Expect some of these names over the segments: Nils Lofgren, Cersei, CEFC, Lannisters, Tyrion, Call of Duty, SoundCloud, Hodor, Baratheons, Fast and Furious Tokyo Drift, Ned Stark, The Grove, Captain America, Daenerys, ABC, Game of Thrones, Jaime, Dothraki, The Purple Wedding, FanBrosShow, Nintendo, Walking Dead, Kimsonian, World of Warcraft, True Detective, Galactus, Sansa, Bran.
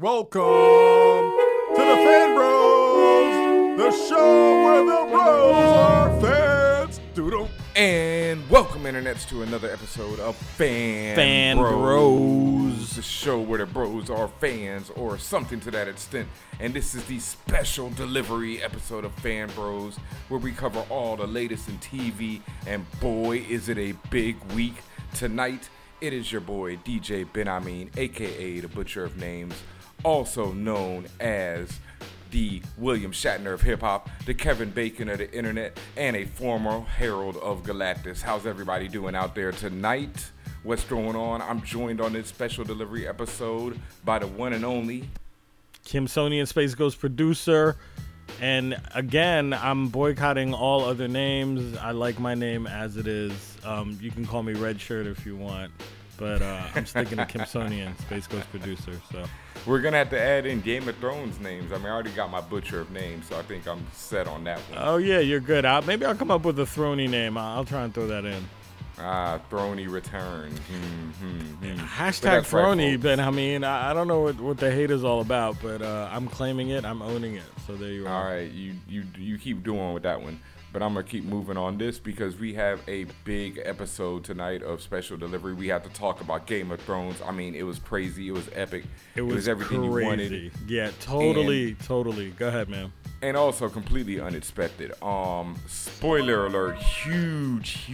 Welcome to the Fan Bros, the show where the bros are fans. Doodle. And welcome, internets, to another episode of Fan Bros, the show where the bros are fans or something to that extent. And this is the special delivery episode of Fan Bros, where we cover all the latest in TV. And boy, is it a big week tonight. It is your boy, DJ Ben Amin, a.k.a. the Butcher of Names, also known as the William Shatner of hip-hop, the Kevin Bacon of the internet, and a former Herald of Galactus. How's everybody doing out there tonight? What's going on? I'm joined on this special delivery episode by the one and only Kimsonian, Space Ghost producer. And again, I'm boycotting all other names. I like my name as it is. You can call me Red Shirt if you want. But I'm sticking to Kimsonian, Space Ghost producer. So we're going to have to add in Game of Thrones names. I mean, I already got my Butcher of Names, so I think I'm set on that one. Oh, yeah, you're good. Maybe I'll come up with a Throny name. I'll try and throw that in. Throny Return. Hashtag Throny, right, Ben. I mean, I don't know what the hate is all about, but I'm claiming it. I'm owning it. So there you are. All right, you keep doing with that one. But I'm going to keep moving on this because we have a big episode tonight of special delivery. We have to talk about Game of Thrones. I mean, it was crazy. It was epic. It was everything crazy. You wanted. Yeah, totally. Go ahead, man. And also completely unexpected. Spoiler alert. Huge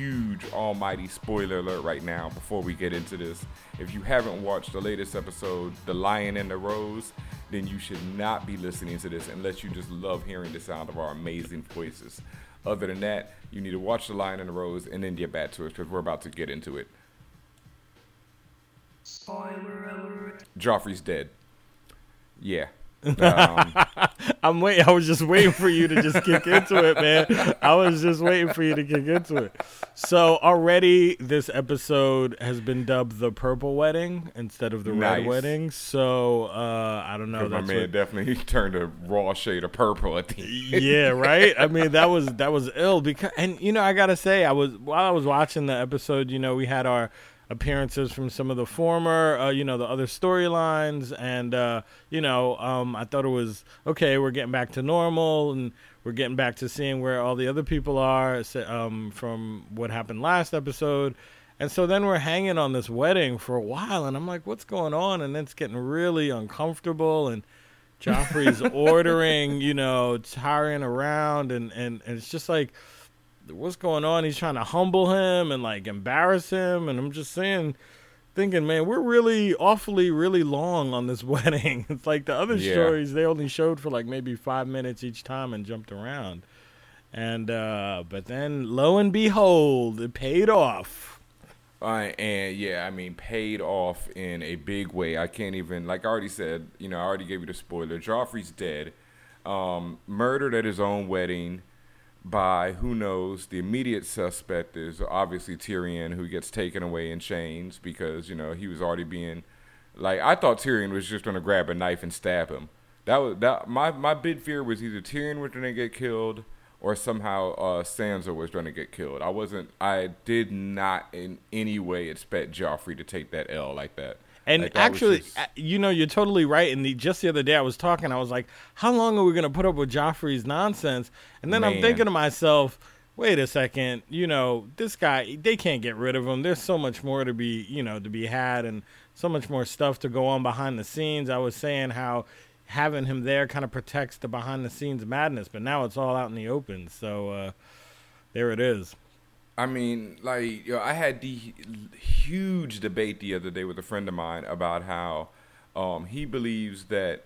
almighty spoiler alert right now before we get into this. If you haven't watched the latest episode, The Lion and the Rose, then you should not be listening to this unless you just love hearing the sound of our amazing voices. Other than that, you need to watch The Lion and the Rose and then get back to us because we're about to get into it. Spoiler alert. Joffrey's dead. Yeah. I'm waiting. I was just waiting for you to just kick into it, man. So already this episode has been dubbed the Purple Wedding instead of the Red Wedding. So I don't know. That's my man definitely turned a raw shade of purple at the end. Yeah, right. I mean, that was ill because, and you know, I gotta say, while I was watching the episode, you know, we had our appearances from some of the former, you know, the other storylines, and you know, I thought it was okay. We're getting back to normal, and we're getting back to seeing where all the other people are from what happened last episode. And so then we're hanging on this wedding for a while, and I'm like, "What's going on?" And it's getting really uncomfortable, and Joffrey's ordering, you know, Tyrion around, and it's just like, what's going on? He's trying to humble him and like embarrass him, and I'm just thinking, man, we're really really long on this wedding. It's like the other stories they only showed for like maybe 5 minutes each time and jumped around. And but then lo and behold, it paid off. And yeah, I mean, paid off in a big way. I can't even, like I already said, you know, I already gave you the spoiler. Joffrey's dead, murdered at his own wedding by who knows. The immediate suspect is obviously Tyrion, who gets taken away in chains because, you know, he was already being, like, I thought Tyrion was just going to grab a knife and stab him. That was that. My big fear was either Tyrion was going to get killed or somehow Sansa was going to get killed. I did not in any way expect Joffrey to take that L like that. And like, actually, you know, you're totally right. And just the other day I was like, how long are we going to put up with Joffrey's nonsense? And then I'm thinking to myself, wait a second, you know, this guy, they can't get rid of him. There's so much more to be, you know, to be had, and so much more stuff to go on behind the scenes. I was saying how having him there kind of protects the behind the scenes madness, but now it's all out in the open. So there it is. I mean, like, you know, I had the huge debate the other day with a friend of mine about how he believes that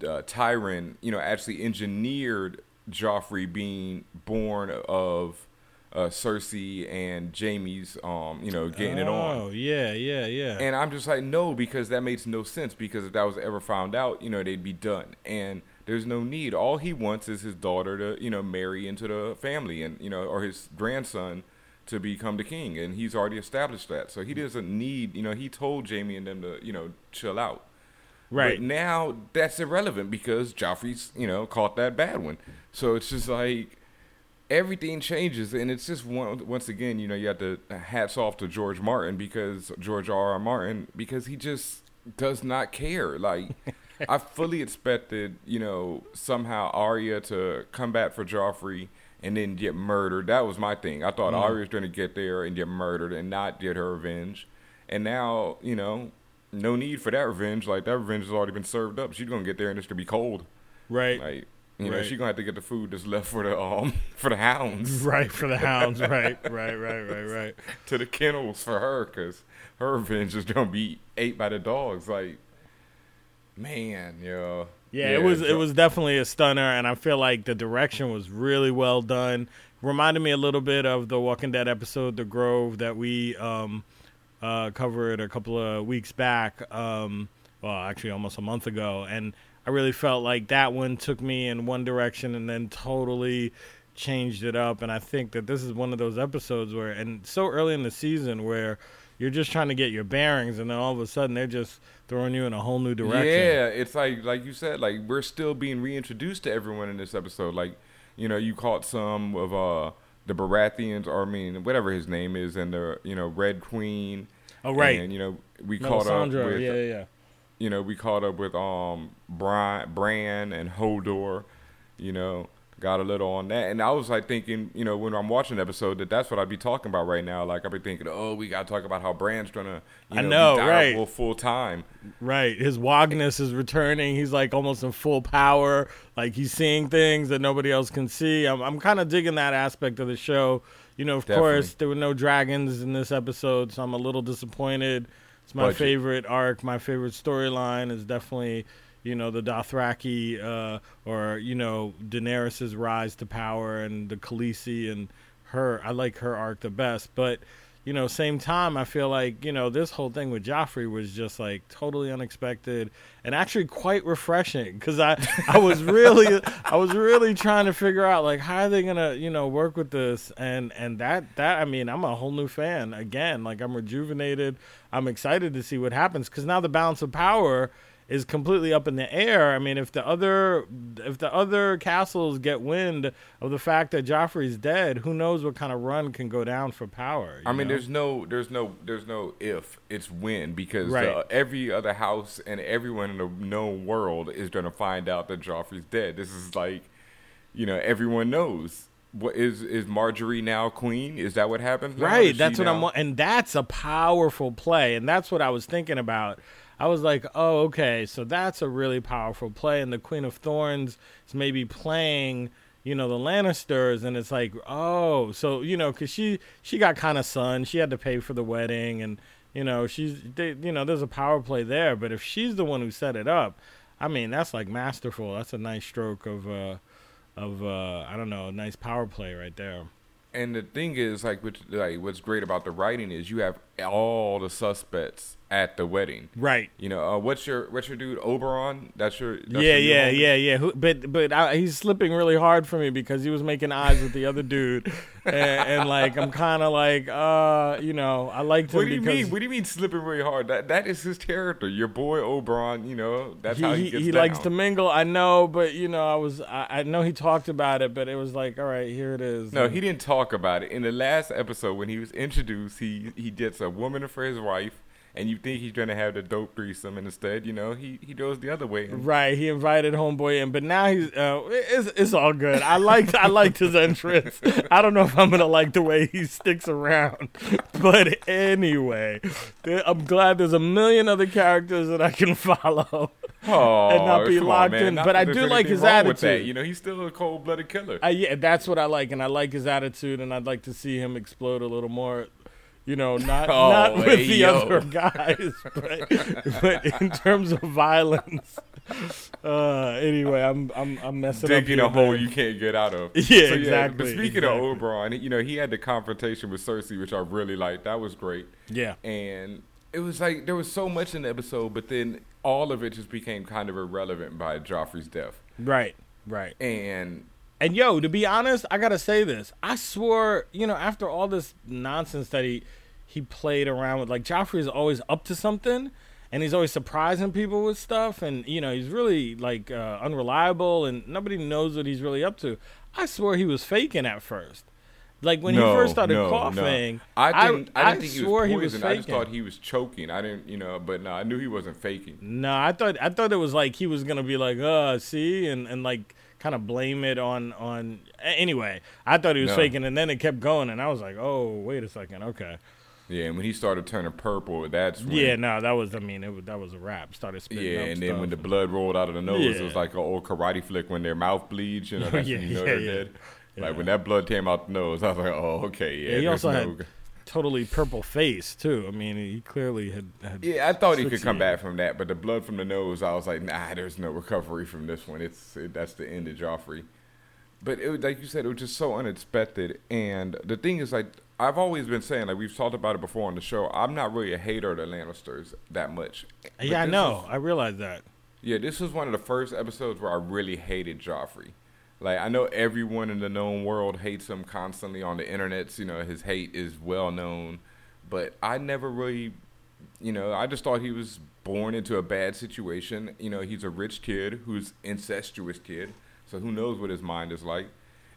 Tyrion, you know, actually engineered Joffrey being born of Cersei and Jaime's, you know, getting it on. Oh, yeah. And I'm just like, no, because that makes no sense, because if that was ever found out, you know, they'd be done. And there's no need. All he wants is his daughter to, you know, marry into the family, and, you know, or his grandson to become the king, and he's already established that. So he doesn't need, you know, he told Jaime and them to, you know, chill out. Right. But now that's irrelevant because Joffrey's, you know, caught that bad one. So it's just like everything changes, and it's just once again, you know, you have to hats off to George R.R. Martin because he just does not care. Like I fully expected, you know, somehow Arya to come back for Joffrey and then get murdered. That was my thing. I thought Arya was going to get there and get murdered and not get her revenge. And now, you know, no need for that revenge. Like, that revenge has already been served up. She's going to get there and it's going to be cold. Right. Like, you know, she's going to have to get the food that's left for the hounds. Right, for the hounds. right. To the kennels for her, because her revenge is going to be ate by the dogs. Like, man, yo. Yeah, it was definitely a stunner, and I feel like the direction was really well done. Reminded me a little bit of the Walking Dead episode, The Grove, that we covered a couple of weeks back. Well, actually almost a month ago, and I really felt like that one took me in one direction and then totally changed it up. And I think that this is one of those episodes where, and so early in the season, where you're just trying to get your bearings, and then all of a sudden they're just throwing you in a whole new direction. Yeah, it's like you said, like, we're still being reintroduced to everyone in this episode. Like, you know, you caught some of the Baratheons, or I mean, whatever his name is, and the, you know, Red Queen. Oh, right. And, you know, we caught up with, you know, we caught up with Bran and Hodor, you know. Got a little on that. And I was, like, thinking, you know, when I'm watching the episode, that's what I'd be talking about right now. Like, I'd be thinking, oh, we got to talk about how Bran's going to, you know, be full time. Right. His wogness is returning. He's, like, almost in full power. Like, he's seeing things that nobody else can see. I'm kind of digging that aspect of the show. You know, of course, there were no dragons in this episode, so I'm a little disappointed. It's my favorite arc. My favorite storyline is definitely, you know, the Dothraki, or, you know, Daenerys' rise to power and the Khaleesi and her. I like her arc the best. But, you know, same time, I feel like, you know, this whole thing with Joffrey was just, like, totally unexpected and actually quite refreshing, because I was really trying to figure out, like, how are they going to, you know, work with this? And that, I mean, I'm a whole new fan again. Like, I'm rejuvenated. I'm excited to see what happens, because now the balance of power is completely up in the air. I mean, if the other castles get wind of the fact that Joffrey's dead, who knows what kind of run can go down for power. I mean, there's no if, it's when, because every other house and everyone in the known world is going to find out that Joffrey's dead. This is like, you know, everyone knows. What is Margaery now queen? Is that what happens? Right, that's what now? And that's a powerful play, and that's what I was thinking about. I was like, oh, okay, so that's a really powerful play. And the Queen of Thorns is maybe playing, you know, the Lannisters. And it's like, oh, so, you know, because she got kind of sunned. She had to pay for the wedding. And, you know, there's a power play there. But if she's the one who set it up, I mean, that's, like, masterful. That's a nice stroke of a nice power play right there. And the thing is, like, what's great about the writing is you have all the suspects at the wedding, right? You know, what's your dude Oberon? That's your homie? But he's slipping really hard for me, because he was making eyes with the other dude, and like, I'm kind of like, you know, I liked him. What do you mean slipping really hard? That is his character, your boy Oberon. You know, that's how he gets down. He likes to mingle. I know, but you know, I know he talked about it, but it was like, all right, here it is. No, he didn't talk about it in the last episode when he was introduced. He gets a woman for his wife. And you think he's going to have the dope threesome, and instead, you know, he goes the other way. Right, he invited homeboy in, but now he's it's all good. I liked his entrance. I don't know if I'm going to like the way he sticks around. But anyway, I'm glad there's a million other characters that I can follow. Oh, and not be locked in. But I do like his attitude. You know, he's still a cold-blooded killer. Yeah, that's what I like, and I like his attitude, and I'd like to see him explode a little more. You know, not with other guys, but in terms of violence. Anyway, I'm messing up. Digging a hole you can't get out of. Yeah, so, exactly. But speaking of Oberon, you know, he had the confrontation with Cersei, which I really liked. That was great. Yeah. And it was like there was so much in the episode, but then all of it just became kind of irrelevant by Joffrey's death. Right. And, yo, to be honest, I got to say this. I swore, you know, after all this nonsense that he played around with, like, Joffrey is always up to something, and he's always surprising people with stuff, and, you know, he's really, like, unreliable, and nobody knows what he's really up to. I swore he was faking at first. Like when he first started coughing, I didn't think he was faking. I just thought he was choking. I didn't, you know, but no, I knew he wasn't faking. No, I thought it was like he was gonna be like, see, and like kind of blame it on. Anyway, I thought he was faking, and then it kept going, and I was like, oh, wait a second, okay. Yeah, and when he started turning purple, that's when... Yeah, no, that was, I mean, that was a wrap. Started spitting up and then stuff. When the blood rolled out of the nose, it was like an old karate flick when their mouth bleeds, you know, that's when you know they're dead. Yeah. Like, when that blood came out the nose, I was like, oh, okay, yeah. He also had totally purple face, too. I mean, he clearly had... Yeah, I thought he could come back from that, but the blood from the nose, I was like, nah, there's no recovery from this one. That's the end of Joffrey. But it, like you said, it was just so unexpected, and the thing is, like... I've always been saying, like we've talked about it before on the show, I'm not really a hater of the Lannisters that much. Yeah, I know. I realize that. Yeah, this was one of the first episodes where I really hated Joffrey. Like, I know everyone in the known world hates him constantly on the internet. You know, his hate is well known. But I never really, you know, I just thought he was born into a bad situation. You know, he's a rich kid who's incestuous kid. So who knows what his mind is like.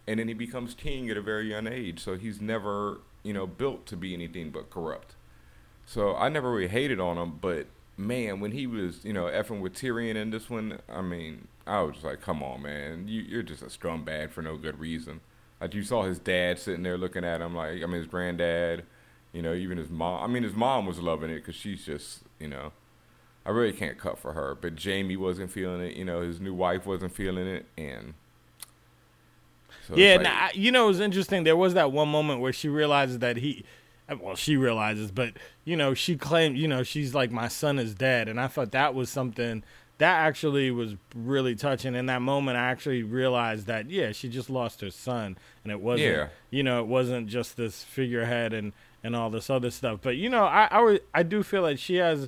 And then he becomes king at a very young age. So he's never, you know, built to be anything but corrupt. So I never really hated on him. But, man, when he was, you know, effing with Tyrion in this one, I mean, I was just like, come on, man. You're just a scumbag for no good reason. Like, you saw his dad sitting there looking at him like, I mean, his granddad, you know, even his mom. I mean, his mom was loving it because she's just, you know, I really can't cut for her. But Jaime wasn't feeling it. You know, his new wife wasn't feeling it. And... So yeah, like, now, you know, it was interesting. There was that one moment where she realizes that she realizes, but, you know, she claimed, you know, she's like, my son is dead. And I thought that was something that actually was really touching. In that moment, I actually realized that, yeah, she just lost her son. And it wasn't, you know, it wasn't just this figurehead and all this other stuff. But, you know, I do feel like she has,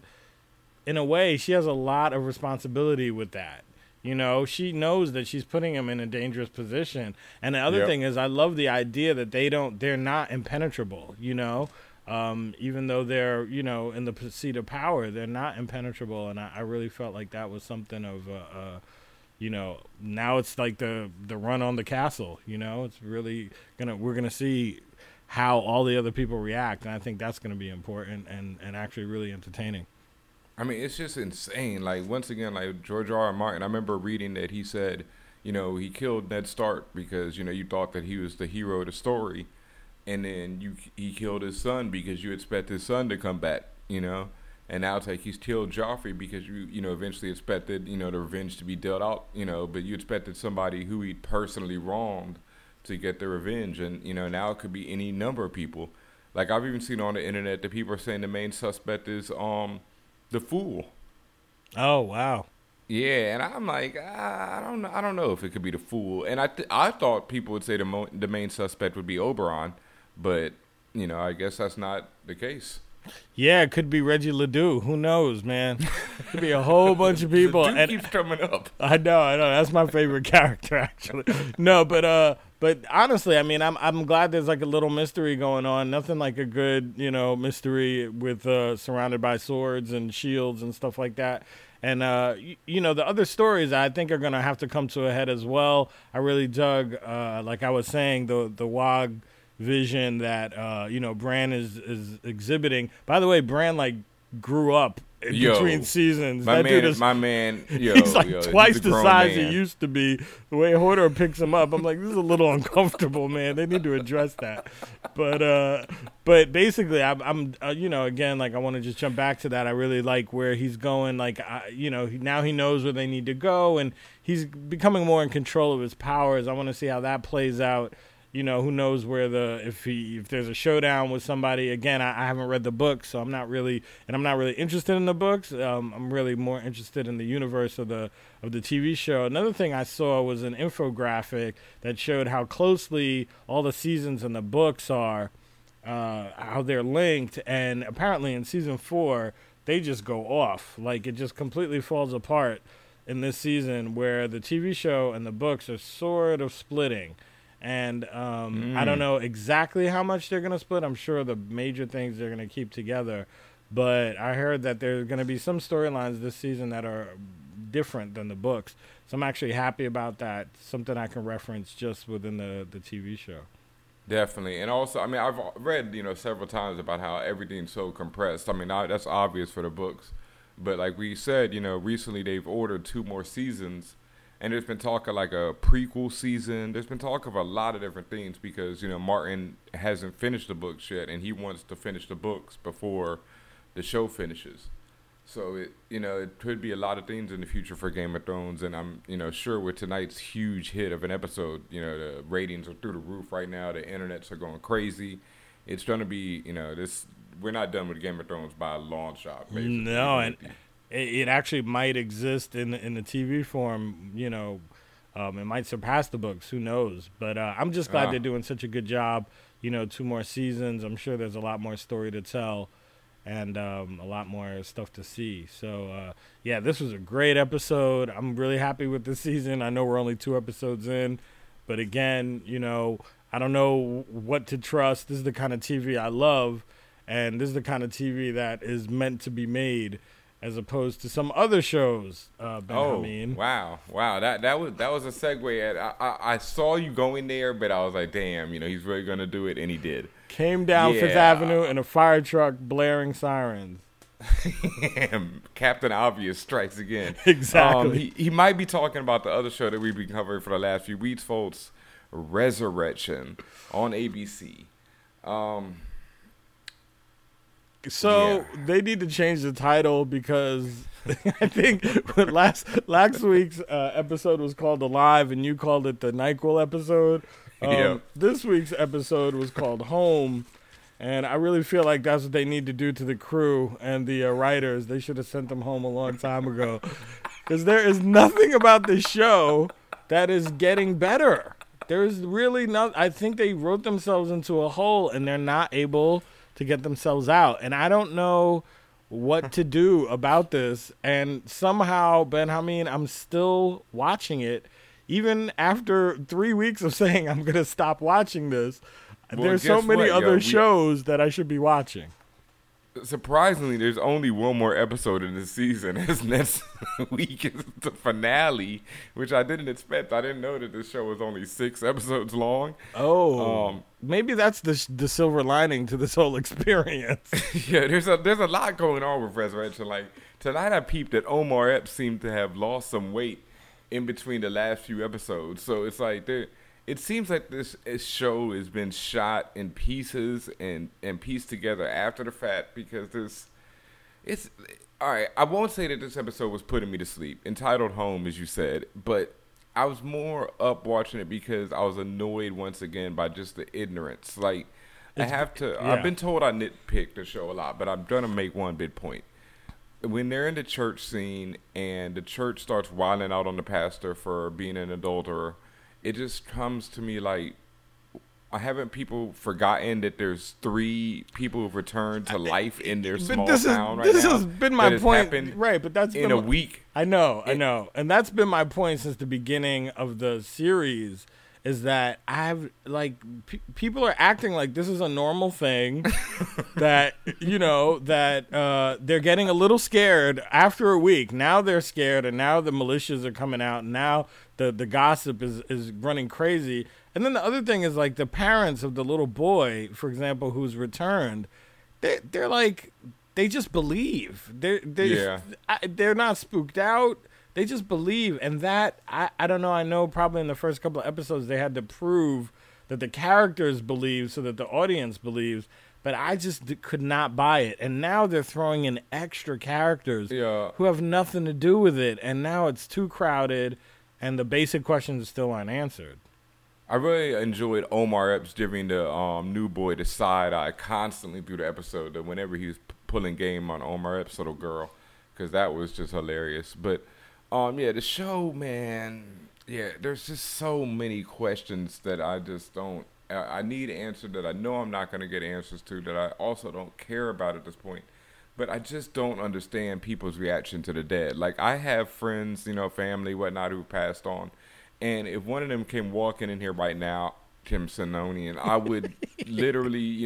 in a way, she has a lot of responsibility with that. You know, she knows that she's putting him in a dangerous position. And the other thing is, I love the idea that they're not impenetrable, you know, even though they're, you know, in the seat of power, they're not impenetrable. And I really felt like that was something of, you know, now it's like the run on the castle, you know, it's really we're going to see how all the other people react. And I think that's going to be important and actually really entertaining. I mean, it's just insane. Like, once again, like George R.R. Martin, I remember reading that he said, you know, he killed Ned Stark because, you know, you thought that he was the hero of the story. And then he killed his son because you expect his son to come back, you know. And now it's like he's killed Joffrey because you know, eventually expected, you know, the revenge to be dealt out, you know. But you expected somebody who he personally wronged to get their revenge. And, you know, now it could be any number of people. Like, I've even seen on the internet that people are saying the main suspect is, the fool. Oh, wow. Yeah, and I'm like, I don't know if it could be the fool. And I thought people would say the main suspect would be Oberon, but, you know, I guess that's not the case. Yeah, it could be Reggie Ledoux. Who knows, man? It could be a whole bunch of people. Ledoux and keeps coming up. I know. That's my favorite character, actually. No, but honestly, I mean, I'm glad there's like a little mystery going on. Nothing like a good, you know, mystery with surrounded by swords and shields and stuff like that. And you know, the other stories I think are gonna have to come to a head as well. I really dug, like I was saying, the Wog vision that you know, Bran is exhibiting. By the way, Bran like grew up between seasons. He's like twice the size he used to be. The way Hodor picks him up, I'm like, this is a little uncomfortable, man. They need to address that. But basically, I'm you know, again, like I want to just jump back to that. I really like where he's going. Like, you know, now he knows where they need to go, and he's becoming more in control of his powers. I want to see how that plays out. You know, who knows where if there's a showdown with somebody. Again, I haven't read the book, so I'm not really interested in the books. I'm really more interested in the universe of the TV show. Another thing I saw was an infographic that showed how closely all the seasons in the books are, how they're linked. And apparently in season 4, they just go off. Like, it just completely falls apart in this season where the TV show and the books are sort of splitting. And I don't know exactly how much they're going to split. I'm sure the major things they're going to keep together. But I heard that there's going to be some storylines this season that are different than the books. So I'm actually happy about that. Something I can reference just within the TV show. Definitely. And also, I mean, I've read, you know, several times about how everything's so compressed. I mean, that's obvious for the books. But like we said, you know, recently they've ordered 2 more seasons. And there's been talk of like a prequel season. There's been talk of a lot of different things because, you know, Martin hasn't finished the books yet. And he wants to finish the books before the show finishes. So, it could be a lot of things in the future for Game of Thrones. And I'm, sure with tonight's huge hit of an episode, the ratings are through the roof right now. The internets are going crazy. It's going to be, we're not done with Game of Thrones by a long shot. Basically. No, and it actually might exist in the TV form, it might surpass the books. Who knows? But I'm just glad they're doing such a good job. 2 more seasons. I'm sure there's a lot more story to tell. And a lot more stuff to see. So, this was a great episode. I'm really happy with this season. I know we're only 2 episodes in. But again, I don't know what to trust. This is the kind of TV I love. And this is the kind of TV that is meant to be made as opposed to some other shows, Ben Amin. Wow. That was a segue. I saw you going there, but I was like, damn, he's really going to do it. And he did. Came down Fifth Avenue in a fire truck blaring sirens. Captain Obvious strikes again. Exactly. He might be talking about the other show that we've been covering for the last few weeks, folks, Resurrection on ABC. They need to change the title because I think last week's episode was called Alive and you called it the NyQuil episode. This week's episode was called Home, and I really feel like that's what they need to do to the crew and the writers. They should have sent them home a long time ago because there is nothing about this show that is getting better. There is really not. I think they wrote themselves into a hole, and they're not able to get themselves out, and I don't know what to do about this. And somehow, Ben Amin, I'm still watching it. Even after 3 weeks of saying I'm going to stop watching this, there's so many other shows that I should be watching. Surprisingly, there's only 1 more episode in this season. As next week is the finale, which I didn't expect. I didn't know that this show was only 6 episodes long. Oh, maybe that's the silver lining to this whole experience. Yeah, there's a lot going on with Resurrection. Like tonight, I peeped that Omar Epps seemed to have lost some weight in between the last few episodes. So it's like it seems like this show has been shot in pieces and pieced together after the fact because it's all right. I won't say that this episode was putting me to sleep, entitled Home, as you said, but I was more up watching it because I was annoyed once again by just the ignorance. Like I've been told I nitpick the show a lot, but I'm going to make one big point. When they're in the church scene and the church starts wilding out on the pastor for being an adulterer, it just comes to me like, haven't people forgotten that there's 3 people who've returned to life in their small town right now? This has been my point. Right, but that's been in a week. I know. And that's been my point since the beginning of the series is that people are acting like this is a normal thing that they're getting a little scared after a week. Now they're scared, and now the militias are coming out, and now the gossip is running crazy. And then the other thing is, like, the parents of the little boy, for example, who's returned, they're like, they just believe. They're not spooked out. They just believe, and that, I don't know, I know probably in the first couple of episodes they had to prove that the characters believe so that the audience believes, but I just could not buy it. And now they're throwing in extra characters who have nothing to do with it, and now it's too crowded, and the basic questions are still unanswered. I really enjoyed Omar Epps giving the new boy the side eye constantly through the episode, that whenever he was pulling game on Omar Epps' little girl, because that was just hilarious, but... the show, man. Yeah, there's just so many questions that I just don't. I need answers that I know I'm not going to get answers to, that I also don't care about at this point. But I just don't understand people's reaction to the dead. Like, I have friends, family, whatnot, who passed on. And if one of them came walking in here right now, Kimsonian, I would literally,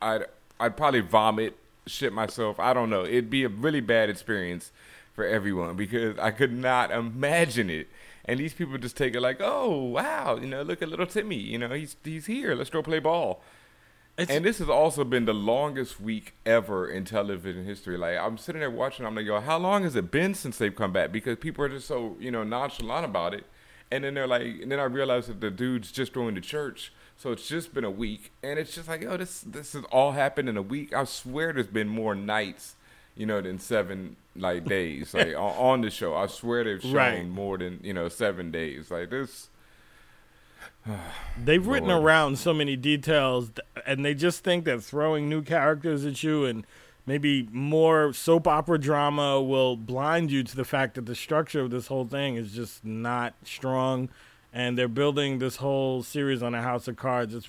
I'd probably vomit, shit myself. I don't know. It'd be a really bad experience for everyone because I could not imagine it. And these people just take it like, oh, wow, you know, look at little Timmy. You know, he's here. Let's go play ball. And this has also been the longest week ever in television history. Like, I'm sitting there watching. I'm like, yo, how long has it been since they've come back? Because people are just so, you know, nonchalant about it. And then they're like, and then I realized that the dude's just going to church. So it's just been a week. And it's just like, yo, this has all happened in a week. I swear there's been more nights, you know, than 7 like days like on the show. I swear they've shown more than, you know, 7 days like this. They've written around so many details, and they just think that throwing new characters at you and maybe more soap opera drama will blind you to the fact that the structure of this whole thing is just not strong, and they're building this whole series on a house of cards. It's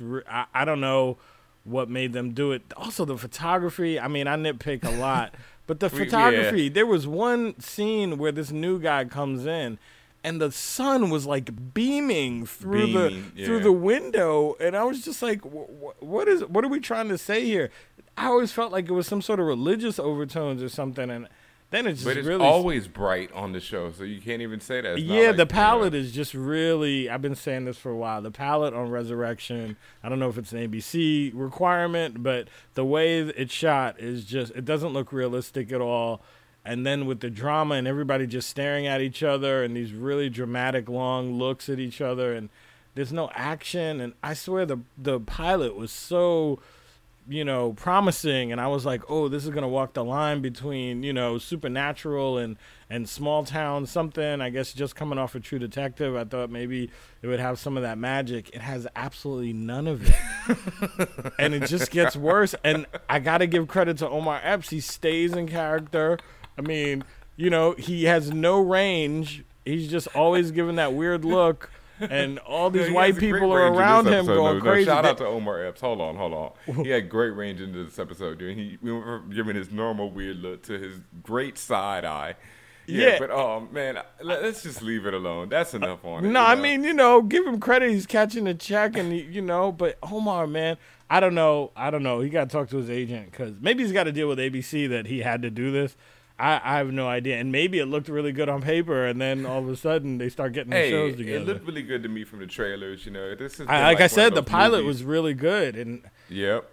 I don't know what made them do it. Also, the photography. I mean, I nitpick a lot, but the photography. Yeah. There was one scene where this new guy comes in, and the sun was like beaming through the window, and I was just like, "What are we trying to say here?" I always felt like it was some sort of religious overtones or something, and then it just really. But it's really always bright on the show, so you can't even say that. Yeah, like, the palette is just really. I've been saying this for a while. The palette on Resurrection. I don't know if it's an ABC requirement, but the way it's shot is just. It doesn't look realistic at all. And then with the drama and everybody just staring at each other and these really dramatic long looks at each other and there's no action. And I swear the pilot was so, you know, promising. And I was like, oh, this is going to walk the line between, you know, supernatural and small town something. I guess just coming off of True Detective, I thought maybe it would have some of that magic. It has absolutely none of it. And it just gets worse. And I got to give credit to Omar Epps. He stays in character. I mean, you know, he has no range. He's just always giving that weird look, and all these white people are around him going crazy. Shout out to Omar Epps. Hold on. He had great range into this episode, dude. We were giving his normal weird look to his great side eye. Yeah, but oh man, let's just leave it alone. That's enough on it. No, I mean, you know, give him credit. He's catching a check, and you know, but Omar, man, I don't know. He got to talk to his agent because maybe he's got to deal with ABC that he had to do this. I have no idea. And maybe it looked really good on paper, and then all of a sudden they start getting the shows together. It looked really good to me from the trailers, you know. This is like I said, the pilot was really good. And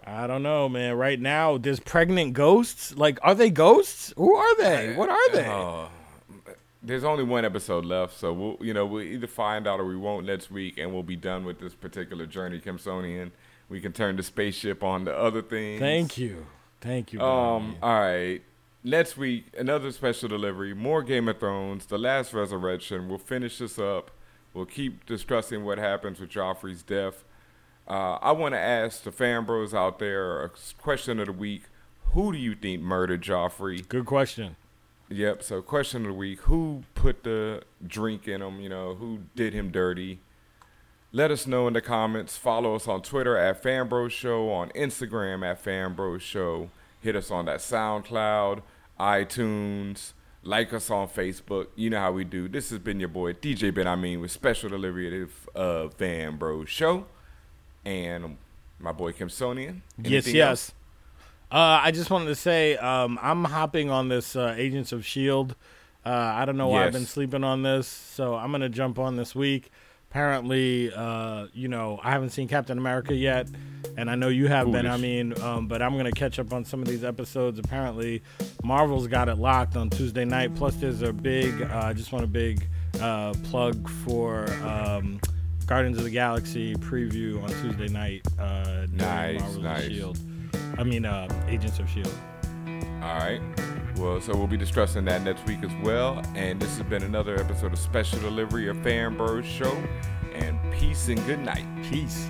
I don't know, man. Right now, there's pregnant ghosts. Like, are they ghosts? Who are they? What are they? There's only one episode left, so we'll either find out or we won't next week, and we'll be done with this particular journey, Kimsonian. We can turn the spaceship on to other things. Thank you. All right. Next week, another special delivery, more Game of Thrones, The Last Resurrection. We'll finish this up. We'll keep discussing what happens with Joffrey's death. I want to ask the fan bros out there a question of the week. Who do you think murdered Joffrey? Good question. Yep, so question of the week. Who put the drink in him? You know, who did him dirty? Let us know in the comments. Follow us on Twitter at FanBrosShow, on Instagram at FanBrosShow. Hit us on that SoundCloud, iTunes. Like us on Facebook. You know how we do. This has been your boy, DJ Ben Amin, with special delivery of Fan Bro Show. And my boy, Kimsonian. Yes. I just wanted to say I'm hopping on this Agents of S.H.I.E.L.D. I don't know why I've been sleeping on this, so I'm going to jump on this week. Apparently, you know, I haven't seen Captain America yet, and I know you have been. I mean, but I'm going to catch up on some of these episodes. Apparently, Marvel's got it locked on Tuesday night. Plus, there's a big, I just want a big plug for Guardians of the Galaxy preview on Tuesday night. Nice. Agents of S.H.I.E.L.D. All right. Well, so we'll be discussing that next week as well. And this has been another episode of Special Delivery of FanBros Show. And peace and good night. Peace.